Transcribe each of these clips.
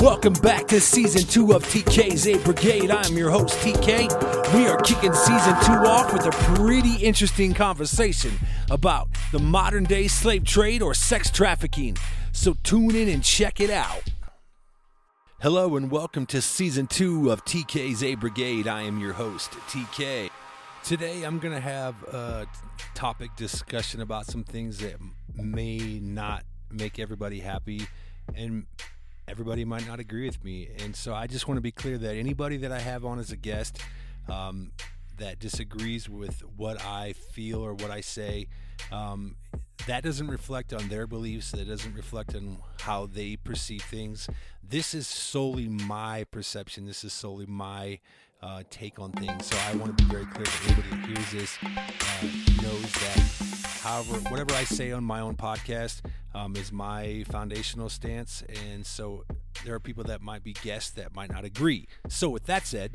Welcome back to Season 2 of TK's A Brigade. I'm your host, TK. We are kicking Season 2 off with a pretty interesting conversation about the modern-day slave trade or sex trafficking. So tune in and check it out. Hello and welcome to Season 2 of TK's A Brigade. I am your host, TK. Today I'm going to have a topic discussion about some things that may not make everybody happy, and everybody might not agree with me. And so I just want to be clear that anybody that I have on as a guest that disagrees with what I feel or what I say, that doesn't reflect on their beliefs. That doesn't reflect on how they perceive things. This is solely my perception. This is solely my take on things. So I want to be very clear that anybody that hears this knows that whatever I say on my own podcast is my foundational stance. And so there are people that might be guests that might not agree. So with that said,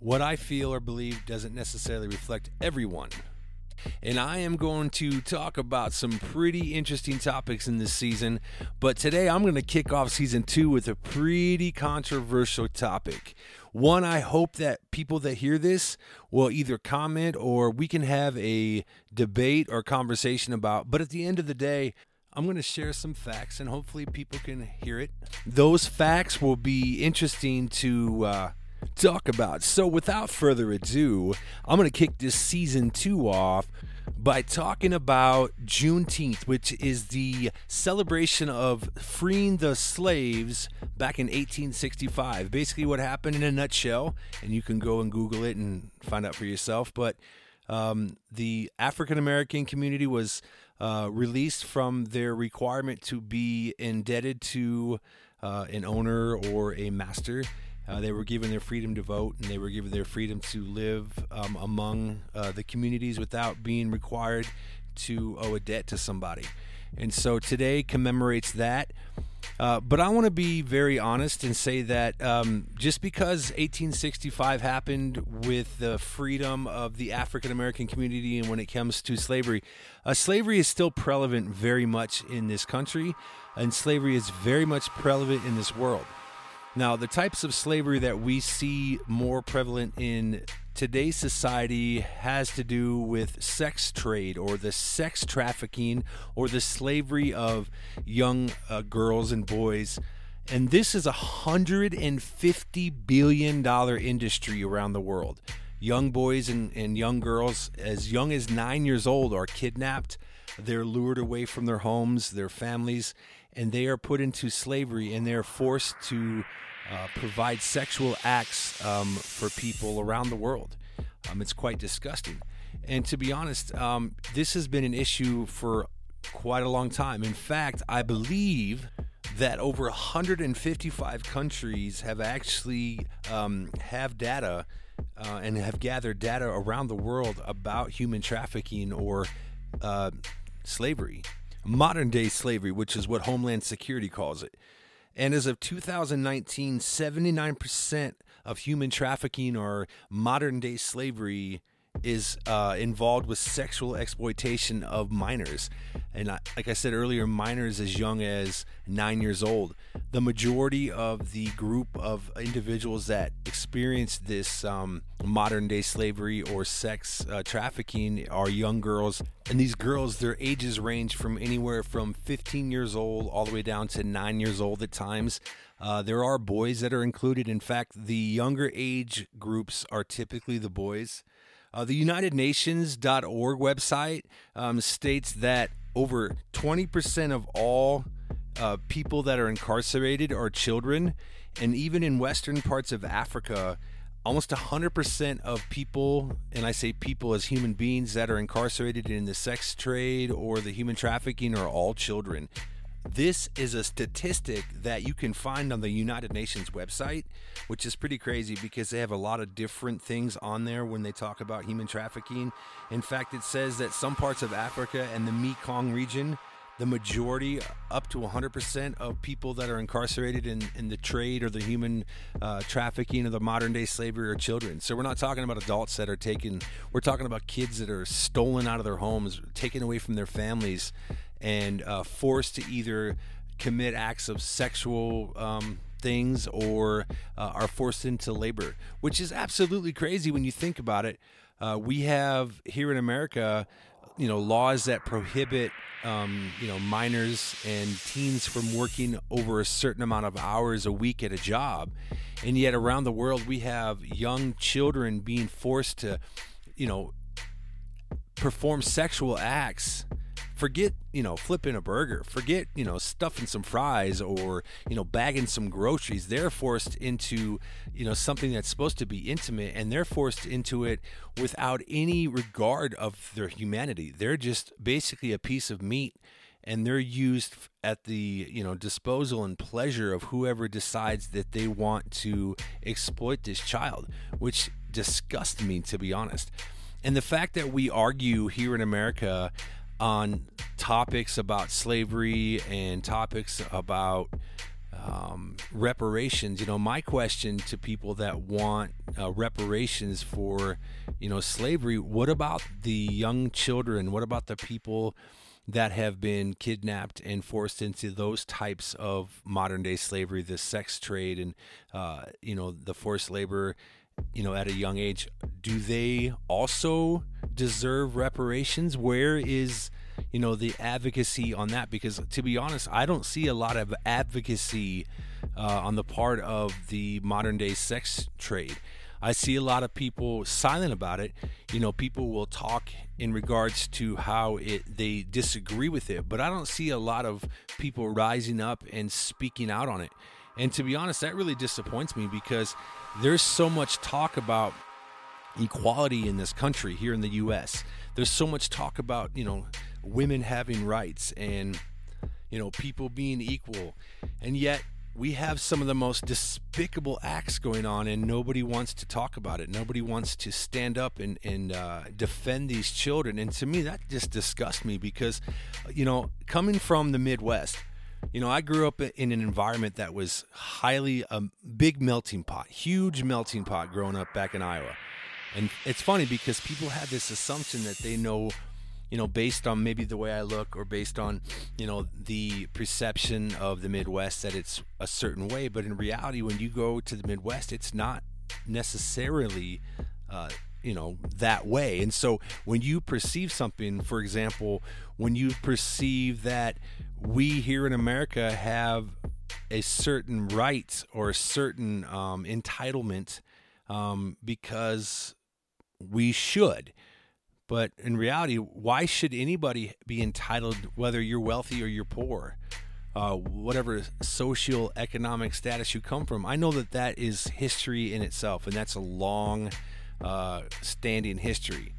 what I feel or believe doesn't necessarily reflect everyone. And I am going to talk about some pretty interesting topics in this season. But today I'm going to kick off Season 2 with a pretty controversial topic. One, I hope that people that hear this will either comment or we can have a debate or conversation about. But at the end of the day, I'm going to share some facts and hopefully people can hear it. Those facts will be interesting to talk about. So without further ado, I'm going to kick this Season 2 off by talking about Juneteenth, which is the celebration of freeing the slaves back in 1865. Basically what happened in a nutshell, and you can go and Google it and find out for yourself, but the African-American community was released from their requirement to be indebted to an owner or a master. They were given their freedom to vote, and they were given their freedom to live among the communities without being required to owe a debt to somebody. And so today commemorates that. But I want to be very honest and say that just because 1865 happened with the freedom of the African-American community, and when it comes to slavery, slavery is still prevalent very much in this country, and slavery is very much prevalent in this world. Now, the types of slavery that we see more prevalent in today's society has to do with sex trade or the sex trafficking or the slavery of young girls and boys. And this is a $150 billion industry around the world. Young boys and young girls as young as 9 years old are kidnapped. They're lured away from their homes, their families, and they are put into slavery, and they're forced to provide sexual acts for people around the world. It's quite disgusting. And to be honest, this has been an issue for quite a long time. In fact, I believe that over 155 countries have actually have data and have gathered data around the world about human trafficking or slavery. Modern-day slavery, which is what Homeland Security calls it. And as of 2019, 79% of human trafficking or modern-day slavery is involved with sexual exploitation of minors. And like I said earlier, minors as young as 9 years old. The majority of the group of individuals that experience this modern-day slavery or sex trafficking are young girls. And these girls, their ages range from anywhere from 15 years old all the way down to 9 years old at times. There are boys that are included. In fact, the younger age groups are typically the boys. The UnitedNations.org website states that over 20% of all people that are incarcerated are children. And even in Western parts of Africa, almost 100% of people, and I say people as human beings that are incarcerated in the sex trade or the human trafficking, are all children. This is a statistic that you can find on the United Nations website, which is pretty crazy because they have a lot of different things on there when they talk about human trafficking. In fact, it says that some parts of Africa and the Mekong region, the majority, up to 100% of people that are incarcerated in the trade or the human trafficking or the modern-day slavery are children. So we're not talking about adults that are taken. We're talking about kids that are stolen out of their homes, taken away from their families, and forced to either commit acts of sexual things or are forced into labor, which is absolutely crazy when you think about it. We have here in America, you know, laws that prohibit, you know, minors and teens from working over a certain amount of hours a week at a job. And yet around the world, we have young children being forced to, you know, perform sexual acts. Forget, you know, flipping a burger. Forget, you know, stuffing some fries or, you know, bagging some groceries. They're forced into, you know, something that's supposed to be intimate, and they're forced into it without any regard of their humanity. They're just basically a piece of meat, and they're used at the, you know, disposal and pleasure of whoever decides that they want to exploit this child, which disgusts me, to be honest. And the fact that we argue here in America on topics about slavery and topics about reparations, you know, my question to people that want reparations for, you know, slavery, what about the young children? What about the people that have been kidnapped and forced into those types of modern day slavery, the sex trade and, you know, the forced labor, you know, at a young age? Do they also deserve reparations? Where is, you know, the advocacy on that? Because to be honest, I don't see a lot of advocacy on the part of the modern day sex trade. I see a lot of people silent about it. You know, people will talk in regards to how they disagree with it, but I don't see a lot of people rising up and speaking out on it. And to be honest, that really disappoints me, because there's so much talk about equality in this country here in the U.S. There's so much talk about, you know, women having rights and, you know, people being equal. And yet we have some of the most despicable acts going on, and nobody wants to talk about it. Nobody wants to stand up and defend these children. And to me, that just disgusts me, because, you know, coming from the Midwest, you know, I grew up in an environment that was highly a big melting pot, huge melting pot growing up back in Iowa. And it's funny because people have this assumption that they know, you know, based on maybe the way I look or based on, you know, the perception of the Midwest, that it's a certain way. But in reality, when you go to the Midwest, it's not necessarily, you know, that way. And so when you perceive something, for example, when you perceive that we here in America have a certain right or a certain entitlement because we should. But in reality, why should anybody be entitled, whether you're wealthy or you're poor, whatever socioeconomic status you come from? I know that that is history in itself, and that's a long standing history.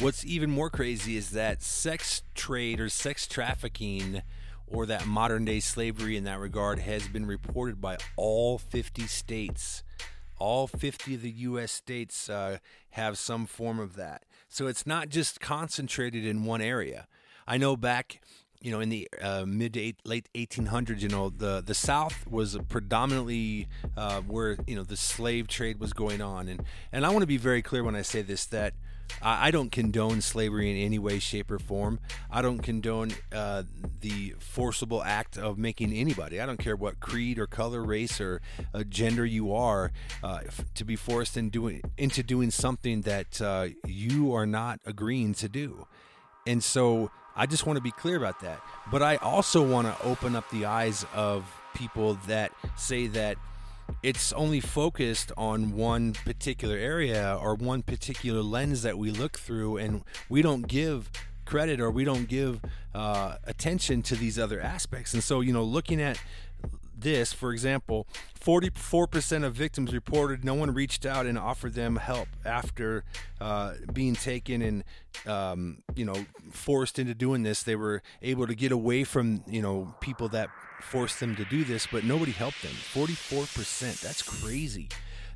What's even more crazy is that sex trade or sex trafficking or that modern day slavery in that regard has been reported by all 50 states. All 50 of the U.S. states have some form of that. So it's not just concentrated in one area. I know back, you know, in the mid to late 1800s, you know, the South was predominantly where, you know, the slave trade was going on. And I want to be very clear when I say this, that I don't condone slavery in any way, shape, or form. I don't condone the forcible act of making anybody, I don't care what creed or color, race, or gender you are, to be forced into doing something that you are not agreeing to do. And so I just want to be clear about that. But I also want to open up the eyes of people that say that it's only focused on one particular area or one particular lens that we look through, and we don't give credit or we don't give attention to these other aspects. And so, you know, looking at this, for example, 44% of victims reported no one reached out and offered them help after being taken and, you know, forced into doing this. They were able to get away from, you know, people that forced them to do this, but nobody helped them. 44%. That's crazy.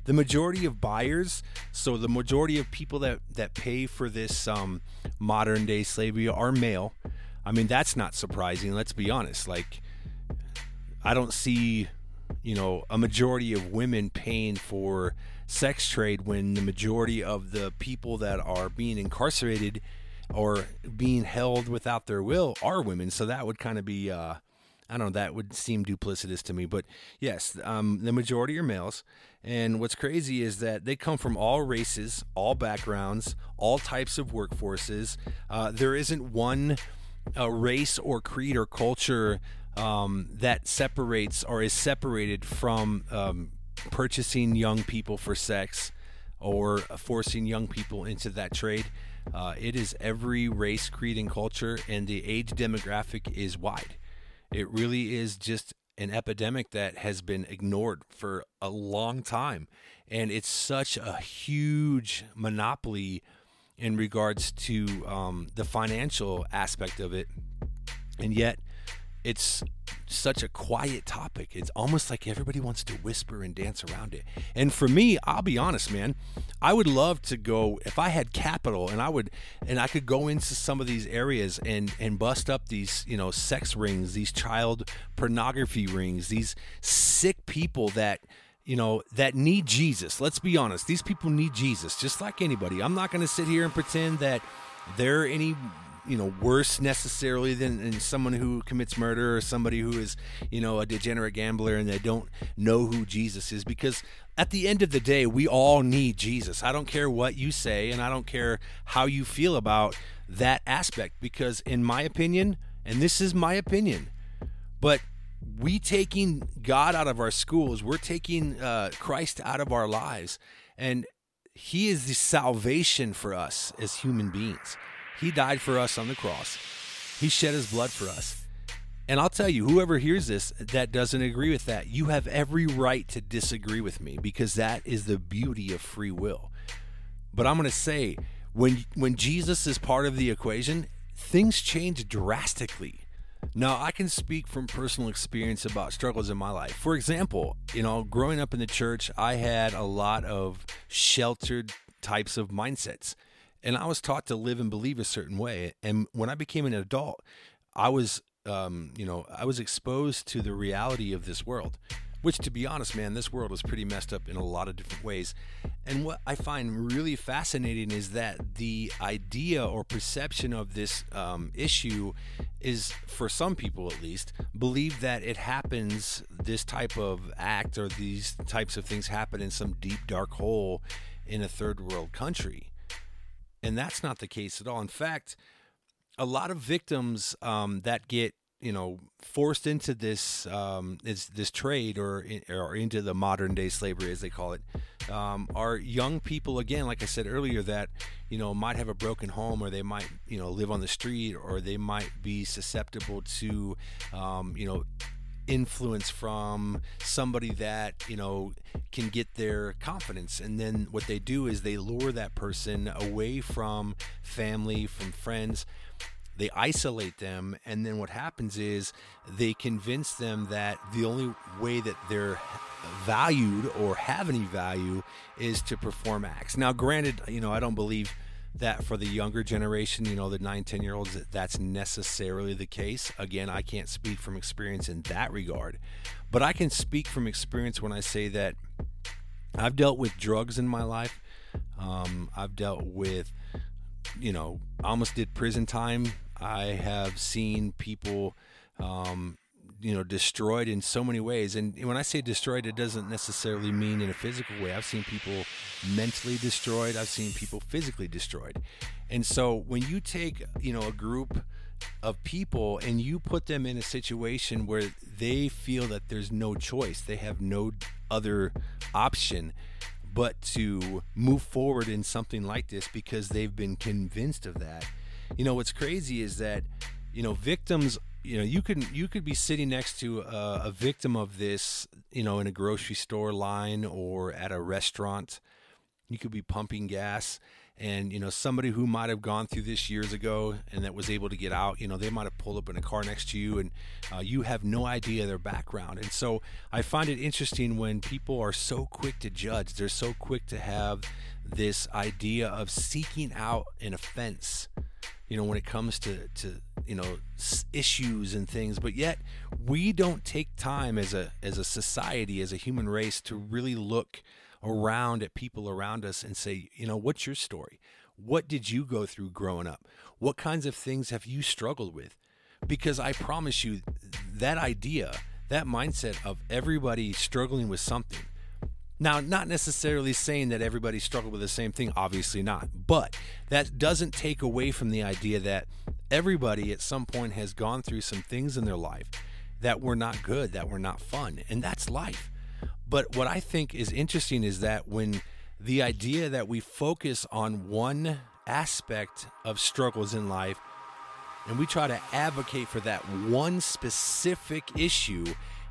The majority of buyers, so the majority of people that pay for this modern day slavery are male. I mean, that's not surprising. Let's be honest. Like, I don't see, you know, a majority of women paying for sex trade when the majority of the people that are being incarcerated or being held without their will are women. So that would kind of be I don't know, that would seem duplicitous to me. But yes, the majority are males. And what's crazy is that they come from all races, all backgrounds, all types of workforces. There isn't one race or creed or culture that separates or is separated from purchasing young people for sex or forcing young people into that trade. It is every race, creed, and culture, and the age demographic is wide. It really is just an epidemic that has been ignored for a long time. And it's such a huge monopoly in regards to the financial aspect of it. And yet it's such a quiet topic. It's almost like everybody wants to whisper and dance around it. And for me, I'll be honest, man, I would love to go, if I had capital and I could go into some of these areas and bust up these, you know, sex rings, these child pornography rings, these sick people that, you know, that need Jesus. Let's be honest. These people need Jesus just like anybody. I'm not going to sit here and pretend that they're any, you know, worse necessarily than someone who commits murder or somebody who is, you know, a degenerate gambler and they don't know who Jesus is, because at the end of the day, we all need Jesus. I don't care what you say, and I don't care how you feel about that aspect, because in my opinion, and this is my opinion, but we taking God out of our schools, we're taking Christ out of our lives, and he is the salvation for us as human beings. He died for us on the cross. He shed his blood for us. And I'll tell you, whoever hears this that doesn't agree with that, you have every right to disagree with me, because that is the beauty of free will. But I'm going to say, when Jesus is part of the equation, things change drastically. Now, I can speak from personal experience about struggles in my life. For example, you know, growing up in the church, I had a lot of sheltered types of mindsets. And I was taught to live and believe a certain way. And when I became an adult, I was, I was exposed to the reality of this world, which, to be honest, man, this world is pretty messed up in a lot of different ways. And what I find really fascinating is that the idea or perception of this issue is, for some people at least, believe that it happens, this type of act or these types of things happen in some deep, dark hole in a third world country. And that's not the case at all. In fact, a lot of victims that get, you know, forced into this this trade or into the modern day slavery, as they call it, are young people, again, like I said earlier, that, you know, might have a broken home, or they might, you know, live on the street, or they might be susceptible to, influence from somebody that, you know, can get their confidence. And then what they do is they lure that person away from family, from friends. They isolate them, and then what happens is they convince them that the only way that they're valued or have any value is to perform acts. Now, granted, you know, I don't believe that for the younger generation, you know, the 9-10 year olds, that's necessarily the case. Again, I can't speak from experience in that regard, but I can speak from experience when I say that I've dealt with drugs in my life. I've dealt with, you know, almost did prison time. I have seen people destroyed in so many ways. And when I say destroyed, it doesn't necessarily mean in a physical way. I've seen people mentally destroyed. I've seen people physically destroyed. And so when you take, you know, a group of people and you put them in a situation where they feel that there's no choice, they have no other option but to move forward in something like this because they've been convinced of that. You know, what's crazy is that, you know, victims, you know, you could be sitting next to a victim of this, you know, in a grocery store line or at a restaurant. You could be pumping gas, and, you know, somebody who might have gone through this years ago and that was able to get out, you know, they might have pulled up in a car next to you, and you have no idea their background. And so I find it interesting when people are so quick to judge. They're so quick to have this idea of seeking out an offense, you know, when it comes to you know, issues and things. But yet we don't take time as a society, as a human race, to really look around at people around us and say, you know, what's your story? What did you go through growing up? What kinds of things have you struggled with? Because I promise you, that idea, that mindset of everybody struggling with something. Now, not necessarily saying that everybody struggled with the same thing, obviously not. But that doesn't take away from the idea that everybody at some point has gone through some things in their life that were not good, that were not fun. And that's life. But what I think is interesting is that when the idea that we focus on one aspect of struggles in life and we try to advocate for that one specific issue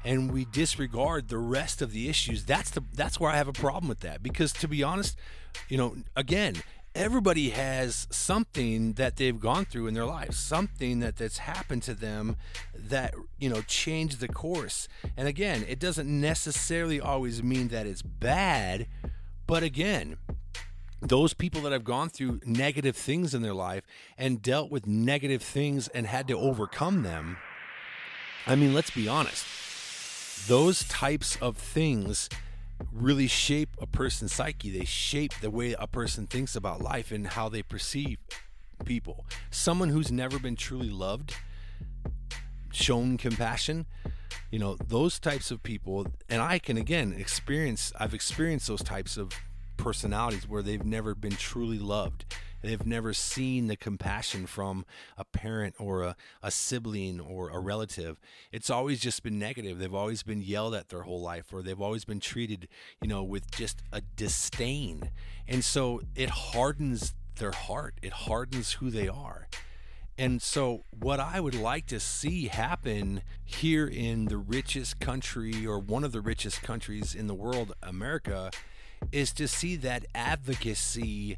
and we disregard the rest of the issues, that's where I have a problem with that. Because to be honest, you know, again, everybody has something that they've gone through in their life, something that's happened to them that, you know, changed the course. And again, it doesn't necessarily always mean that it's bad, but again, those people that have gone through negative things in their life and dealt with negative things and had to overcome them, I mean, let's be honest, those types of things really shape a person's psyche. They shape the way a person thinks about life and how they perceive people. Someone who's never been truly loved, shown compassion, you know, those types of people, and I can again I've experienced those types of personalities where they've never been truly loved. They've never seen the compassion from a parent or a sibling or a relative. It's always just been negative. They've always been yelled at their whole life, or they've always been treated, you know, with just a disdain. And so it hardens their heart. It hardens who they are. And so what I would like to see happen here in the richest country, or one of the richest countries in the world, America, is to see that advocacy,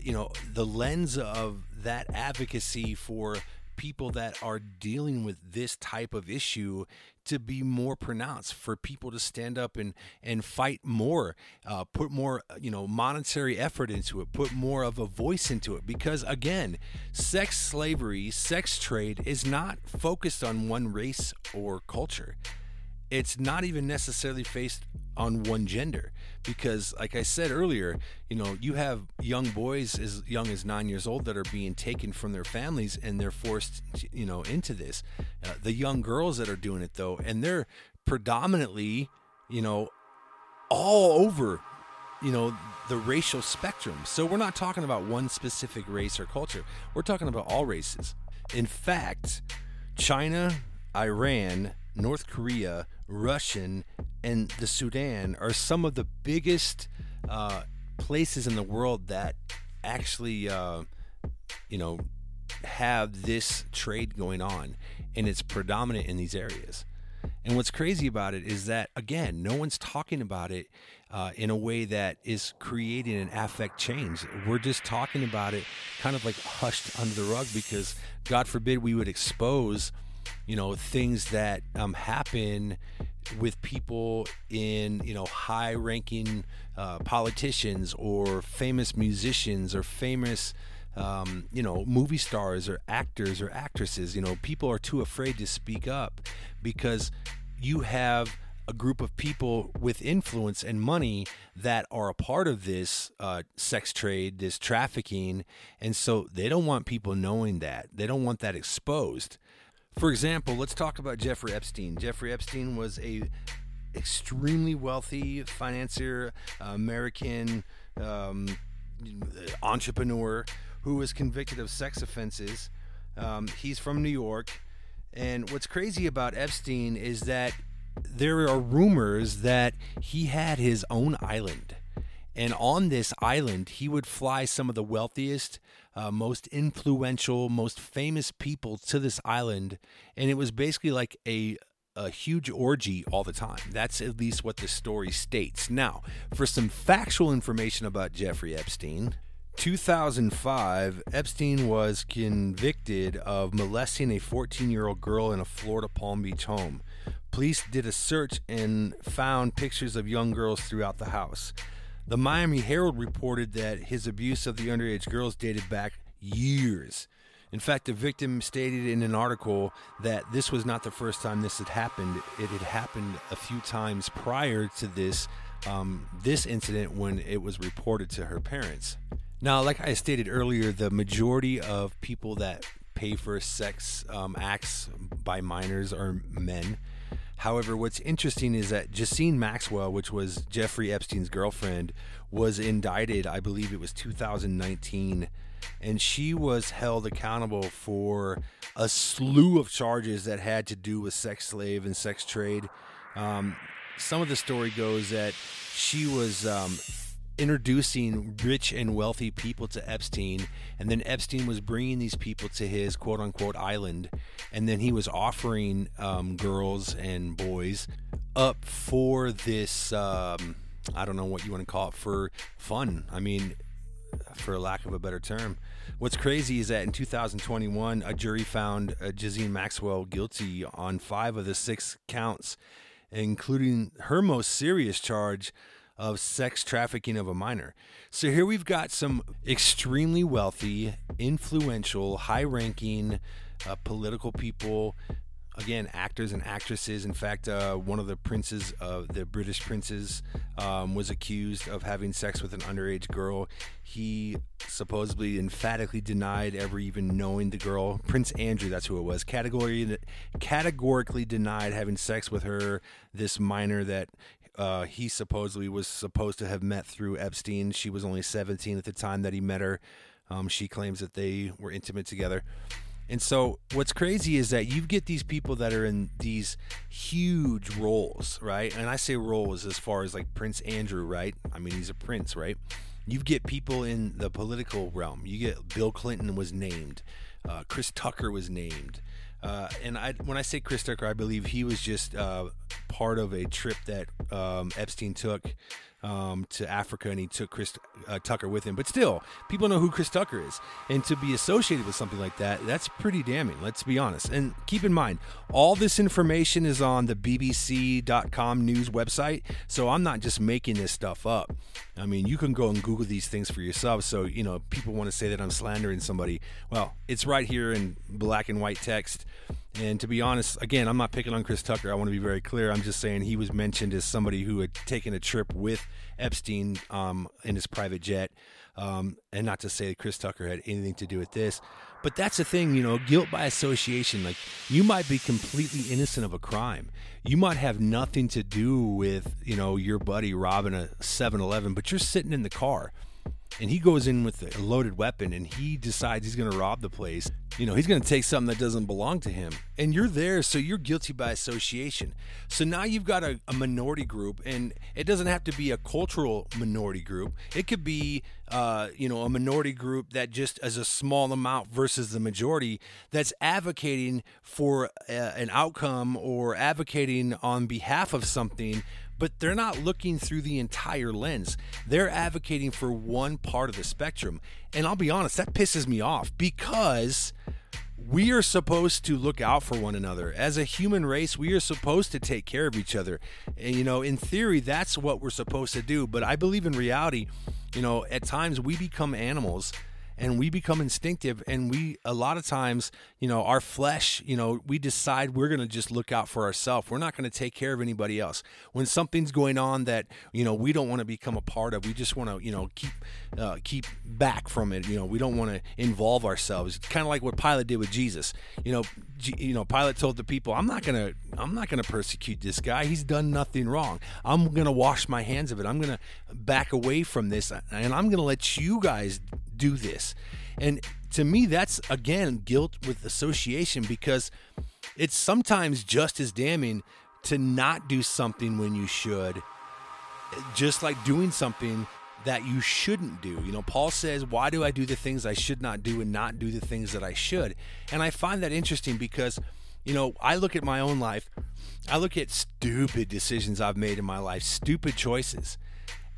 you know, the lens of that advocacy for people that are dealing with this type of issue to be more pronounced, for people to stand up and fight more, put more, you know, monetary effort into it, put more of a voice into it. Because again, sex slavery, sex trade is not focused on one race or culture. It's not even necessarily based on one gender, because like I said earlier, you know, you have young boys as young as 9 years old that are being taken from their families and they're forced, you know, into this. The young girls that are doing it though, and they're predominantly, you know, all over, you know, the racial spectrum. So we're not talking about one specific race or culture. We're talking about all races. In fact, China, Iran, North Korea, Russian, and the Sudan are some of the biggest places in the world that actually, you know, have this trade going on, and it's predominant in these areas. And what's crazy about it is that, again, no one's talking about it in a way that is creating an affect change. We're just talking about it kind of like hushed under the rug, because God forbid we would expose, you know, things that happen with people in, you know, high-ranking politicians or famous musicians or famous, you know, movie stars or actors or actresses. You know, people are too afraid to speak up because you have a group of people with influence and money that are a part of this sex trade, this trafficking, and so they don't want people knowing that. They don't want that exposed. For example, let's talk about Jeffrey Epstein. Jeffrey Epstein was an extremely wealthy financier, American entrepreneur who was convicted of sex offenses. He's from New York. And what's crazy about Epstein is that there are rumors that he had his own island. And on this island, he would fly some of the wealthiest, most influential, most famous people to this island. And it was basically like a huge orgy all the time. That's at least what the story states. Now, for some factual information about Jeffrey Epstein, 2005, Epstein was convicted of molesting a 14-year-old girl in a Florida Palm Beach home. Police did a search and found pictures of young girls throughout the house. The Miami Herald reported that his abuse of the underage girls dated back years. In fact, the victim stated in an article that this was not the first time this had happened. It had happened a few times prior to this, this incident when it was reported to her parents. Now, like I stated earlier, the majority of people that pay for sex acts by minors or men. However, what's interesting is that Ghislaine Maxwell, which was Jeffrey Epstein's girlfriend, was indicted, I believe it was 2019, and she was held accountable for a slew of charges that had to do with sex slave and sex trade. Some of the story goes that she was introducing rich and wealthy people to Epstein, and then Epstein was bringing these people to his quote-unquote island, and then he was offering girls and boys up for this, I don't know what you want to call it, for fun. I mean, for lack of a better term. What's crazy is that in 2021, a jury found Ghislaine Maxwell guilty on 5 of the 6 counts, including her most serious charge of sex trafficking of a minor. So here we've got some extremely wealthy, influential, high-ranking political people, again, actors and actresses. In fact, one of the princes, the British princes, was accused of having sex with an underage girl. He supposedly emphatically denied ever even knowing the girl. Prince Andrew, that's who it was, categorically denied having sex with her, this minor that he supposedly was supposed to have met through Epstein. She was only 17 at the time that he met her. She claims that they were intimate together. And so what's crazy is that you get these people that are in these huge roles, right? And I say roles as far as like Prince Andrew, right? I mean, he's a prince, right? You get people in the political realm. You get Bill Clinton was named. Chris Tucker was named. When I say Chris Tucker, I believe he was just part of a trip that Epstein took to Africa, and he took Chris Tucker with him. But still, people know who Chris Tucker is. And to be associated with something like that, that's pretty damning, let's be honest. And keep in mind, all this information is on the BBC.com news website, so I'm not just making this stuff up. I mean, you can go and Google these things for yourself. So, you know, people want to say that I'm slandering somebody. Well, it's right here in black and white text. And to be honest, again, I'm not picking on Chris Tucker. I want to be very clear. I'm just saying he was mentioned as somebody who had taken a trip with Epstein in his private jet. And not to say that Chris Tucker had anything to do with this. But that's the thing, you know, guilt by association. Like, you might be completely innocent of a crime. You might have nothing to do with, you know, your buddy robbing a 7-Eleven, but you're sitting in the car. And he goes in with a loaded weapon, and he decides he's going to rob the place. You know, he's going to take something that doesn't belong to him. And you're there, so you're guilty by association. So now you've got a minority group, and it doesn't have to be a cultural minority group. It could be, you know, a minority group that just as a small amount versus the majority that's advocating for an outcome or advocating on behalf of something. But they're not looking through the entire lens. They're advocating for one part of the spectrum. And I'll be honest, that pisses me off, because we are supposed to look out for one another. As a human race, we are supposed to take care of each other. And, you know, in theory, that's what we're supposed to do. But I believe in reality, you know, at times we become animals. And we become instinctive, and a lot of times, you know, our flesh, you know, we decide we're going to just look out for ourselves. We're not going to take care of anybody else. When something's going on that, you know, we don't want to become a part of, we just want to, you know, keep back from it. You know, we don't want to involve ourselves. Kind of like what Pilate did with Jesus. You know, Pilate told the people, I'm not going to persecute this guy. He's done nothing wrong. I'm going to wash my hands of it. I'm going to back away from this, and I'm going to let you guys do this. And to me, that's again guilt with association, because it's sometimes just as damning to not do something when you should, just like doing something that you shouldn't do. You know, Paul says, why do I do the things I should not do and not do the things that I should? And I find that interesting, because, you know, I look at my own life, I look at stupid decisions I've made in my life, stupid choices,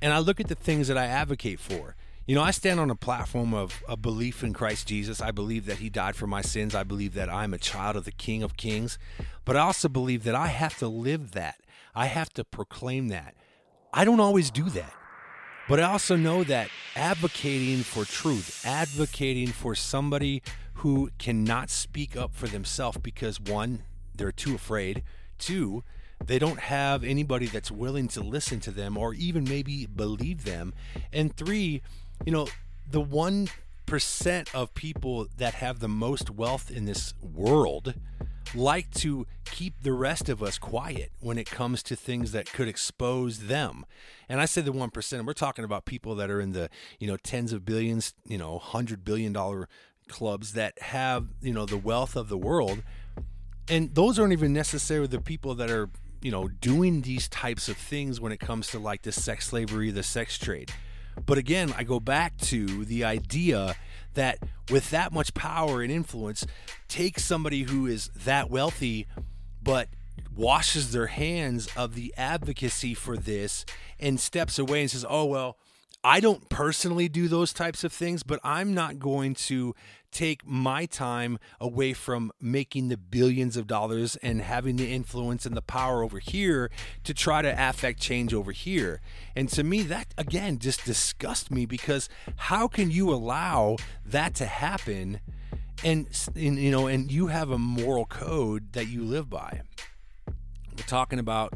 and I look at the things that I advocate for. You know, I stand on a platform of a belief in Christ Jesus. I believe that he died for my sins. I believe that I'm a child of the King of Kings. But I also believe that I have to live that. I have to proclaim that. I don't always do that. But I also know that advocating for truth, advocating for somebody who cannot speak up for themselves because, one, they're too afraid. Two, they don't have anybody that's willing to listen to them or even maybe believe them. And three, you know, the 1% 50% of people that have the most wealth in this world like to keep the rest of us quiet when it comes to things that could expose them. And I say the 1%, and we're talking about people that are in the, tens of billions, $100 billion clubs that have, the wealth of the world. And those aren't even necessarily the people that are, doing these types of things when it comes to like the sex slavery, the sex trade. But again, I go back to the idea that with that much power and influence, take somebody who is that wealthy, but washes their hands of the advocacy for this and steps away and says, oh, well, I don't personally do those types of things, but I'm not going to take my time away from making the billions of dollars and having the influence and the power over here to try to affect change over here. And to me, that, again, just disgusts me, because how can you allow that to happen and you have a moral code that you live by? We're talking about,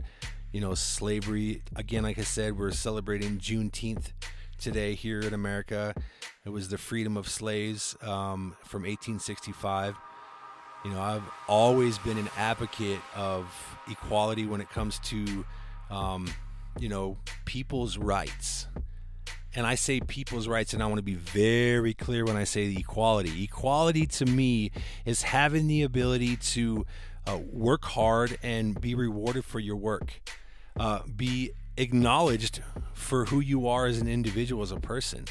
slavery. Again, like I said, we're celebrating Juneteenth today here in America. It was the freedom of slaves from 1865. I've always been an advocate of equality when it comes to, people's rights. And I say people's rights, and I want to be very clear when I say equality. Equality to me is having the ability to work hard and be rewarded for your work. Be acknowledged for who you are as an individual, as a person.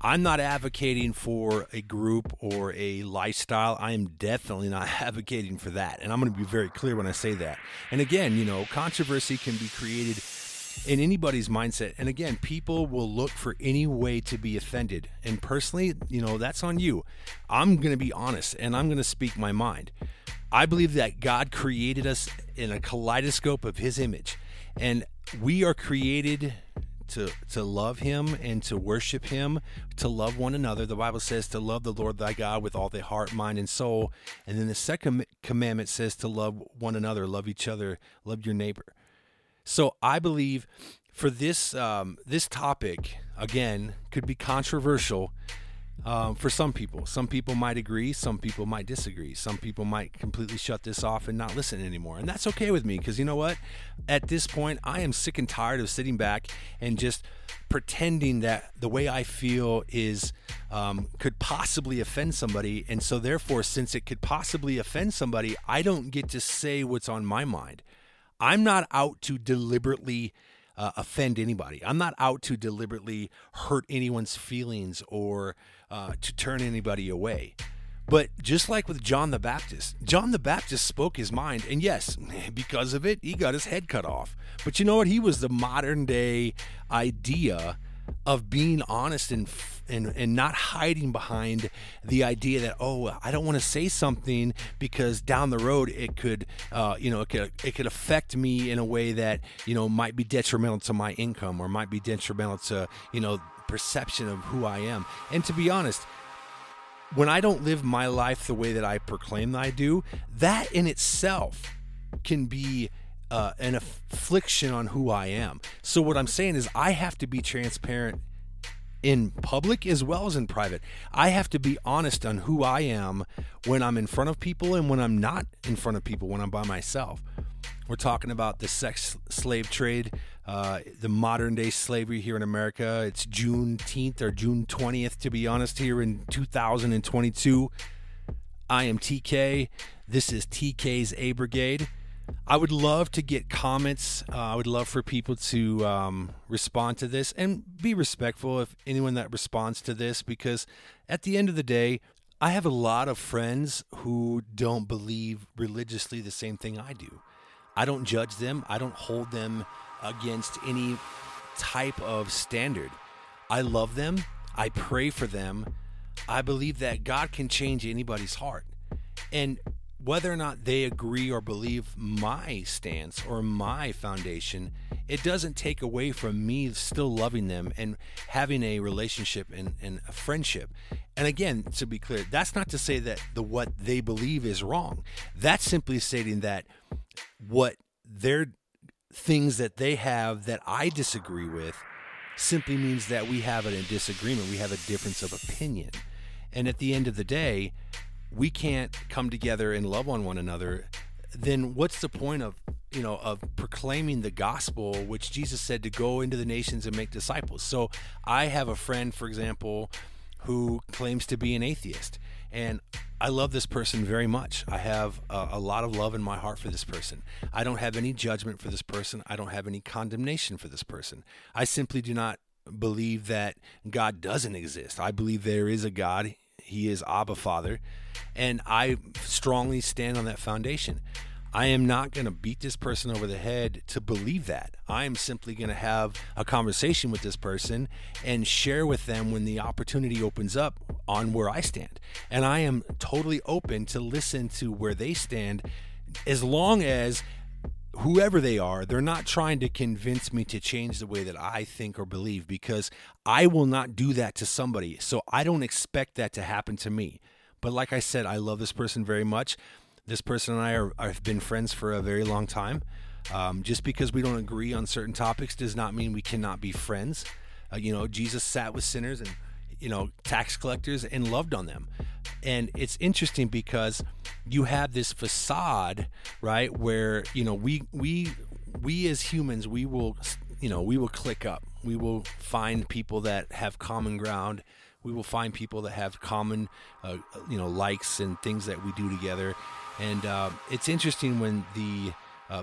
I'm not advocating for a group or a lifestyle. I am definitely not advocating for that. And I'm going to be very clear when I say that. And again, controversy can be created in anybody's mindset. And again, people will look for any way to be offended. And personally, that's on you. I'm going to be honest, and I'm going to speak my mind. I believe that God created us in a kaleidoscope of his image. And we are created to love him and to worship him, to love one another. The Bible says to love the Lord thy God with all thy heart, mind, and soul. And then the second commandment says to love one another, love each other, love your neighbor. So I believe for this this topic, again, could be controversial for some people. Some people might agree, some people might disagree. Some people might completely shut this off and not listen anymore. And that's okay with me, because you know what? At this point, I am sick and tired of sitting back and just pretending that the way I feel is could possibly offend somebody. And so therefore, since it could possibly offend somebody, I don't get to say what's on my mind. I'm not out to deliberately offend anybody. I'm not out to deliberately hurt anyone's feelings or to turn anybody away. But just like with John the Baptist spoke his mind. And yes, because of it, he got his head cut off. But you know what? He was the modern day idea of being honest and not hiding behind the idea that, oh, I don't want to say something because down the road it could it could affect me in a way that might be detrimental to my income or might be detrimental to perception of who I am. And to be honest, when I don't live my life the way that I proclaim that I do, that in itself can be an affliction on who I am. So what I'm saying is I have to be transparent in public as well as in private. I have to be honest on who I am when I'm in front of people and when I'm not in front of people, when I'm by myself. We're talking about the sex slave trade, the modern day slavery here in America. It's Juneteenth or June 20th, to be honest, here in 2022. I am TK. This is TK's A Brigade. I would love to get comments. I would love for people to respond to this and be respectful if anyone that responds to this, because at the end of the day, I have a lot of friends who don't believe religiously the same thing I do. I don't judge them. I don't hold them against any type of standard. I love them. I pray for them. I believe that God can change anybody's heart. And whether or not they agree or believe my stance or my foundation, it doesn't take away from me still loving them and having a relationship and a friendship. And again, to be clear, that's not to say that what they believe is wrong. That's simply stating that what their things that they have that I disagree with simply means that we have a disagreement. We have a difference of opinion. and at the end of the day, we can't come together and love on one another, then what's the point of, you know, of proclaiming the gospel, which Jesus said to go into the nations and make disciples? So I have a friend, for example, who claims to be an atheist, and I love this person very much. I have a lot of love in my heart for this person. I don't have any judgment for this person. I don't have any condemnation for this person. I simply do not believe that God doesn't exist. I believe there is a God. He is Abba Father, and I strongly stand on that foundation. I am not going to beat this person over the head to believe that. I am simply going to have a conversation with this person and share with them when the opportunity opens up on where I stand. And I am totally open to listen to where they stand, as long as whoever they are, they're not trying to convince me to change the way that I think or believe, because I will not do that to somebody. So I don't expect that to happen to me. But like I said, I love this person very much. This person and I have been friends for a very long time. Just because we don't agree on certain topics does not mean we cannot be friends. You know, Jesus sat with sinners and, you know, tax collectors and loved on them. And it's interesting because you have this facade, right, where, you know, we as humans, we will, you know, we will click up. We will find people that have common ground. We will find people that have common, you know, likes and things that we do together. And it's interesting when the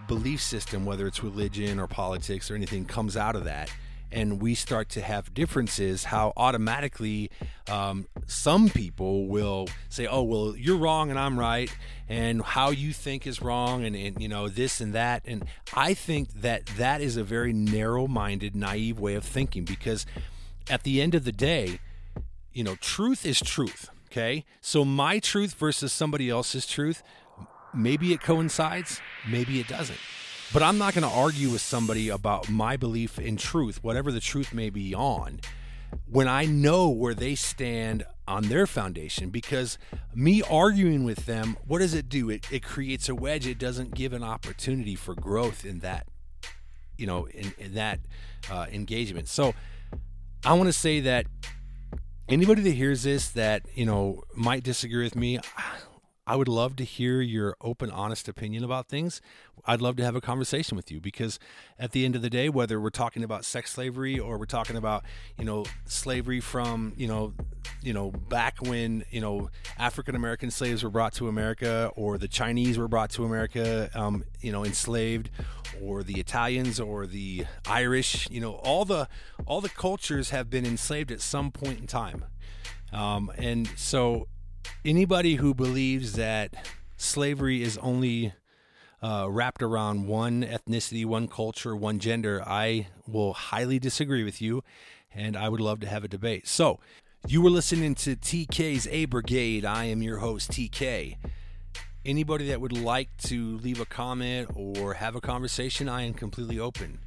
belief system, whether it's religion or politics or anything, comes out of that, and we start to have differences, how automatically some people will say, oh, well, you're wrong and I'm right, and how you think is wrong, and you know, this and that. And I think that that is a very narrow-minded, naive way of thinking, because at the end of the day, you know, truth is truth. Okay, so my truth versus somebody else's truth, maybe it coincides, maybe it doesn't. But I'm not going to argue with somebody about my belief in truth, whatever the truth may be on, when I know where they stand on their foundation. Because me arguing with them, what does it do? It creates a wedge. It doesn't give an opportunity for growth in that, you know, in that engagement. So I want to say that anybody that hears this that, you know, might disagree with me, I would love to hear your open, honest opinion about things. I'd love to have a conversation with you, because at the end of the day, whether we're talking about sex slavery or we're talking about, you know, slavery from, you know, back when, you know, African American slaves were brought to America, or the Chinese were brought to America, you know, enslaved, or the Italians or the Irish, you know, all the cultures have been enslaved at some point in time. And so anybody who believes that slavery is only wrapped around one ethnicity, one culture, one gender, I will highly disagree with you, and I would love to have a debate. So, you were listening to TK's A Brigade. I am your host, TK. Anybody that would like to leave a comment or have a conversation, I am completely open.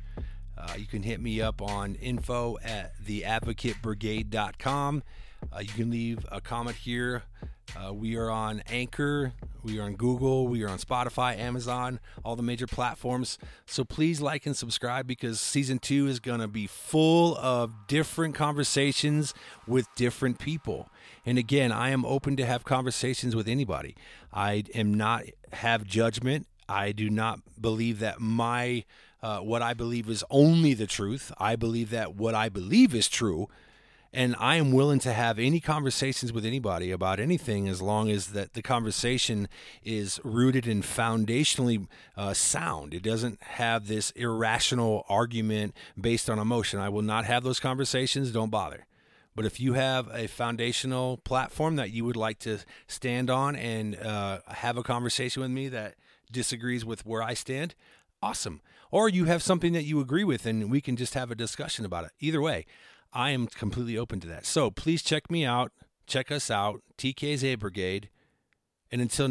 You can hit me up on info@theadvocatebrigade.com. You can leave a comment here. We are on Anchor, we are on Google, we are on Spotify, Amazon, all the major platforms. So please like and subscribe, because season 2 is going to be full of different conversations with different people. And again, I am open to have conversations with anybody. I am not have judgment. I do not believe that my what I believe is only the truth. I believe that what I believe is true. And I am willing to have any conversations with anybody about anything, as long as that the conversation is rooted in foundationally sound. It doesn't have this irrational argument based on emotion. I will not have those conversations. Don't bother. But if you have a foundational platform that you would like to stand on and have a conversation with me that disagrees with where I stand, awesome. Or you have something that you agree with and we can just have a discussion about it. Either way, I am completely open to that. So please check me out. Check us out. TK's A Brigade. And until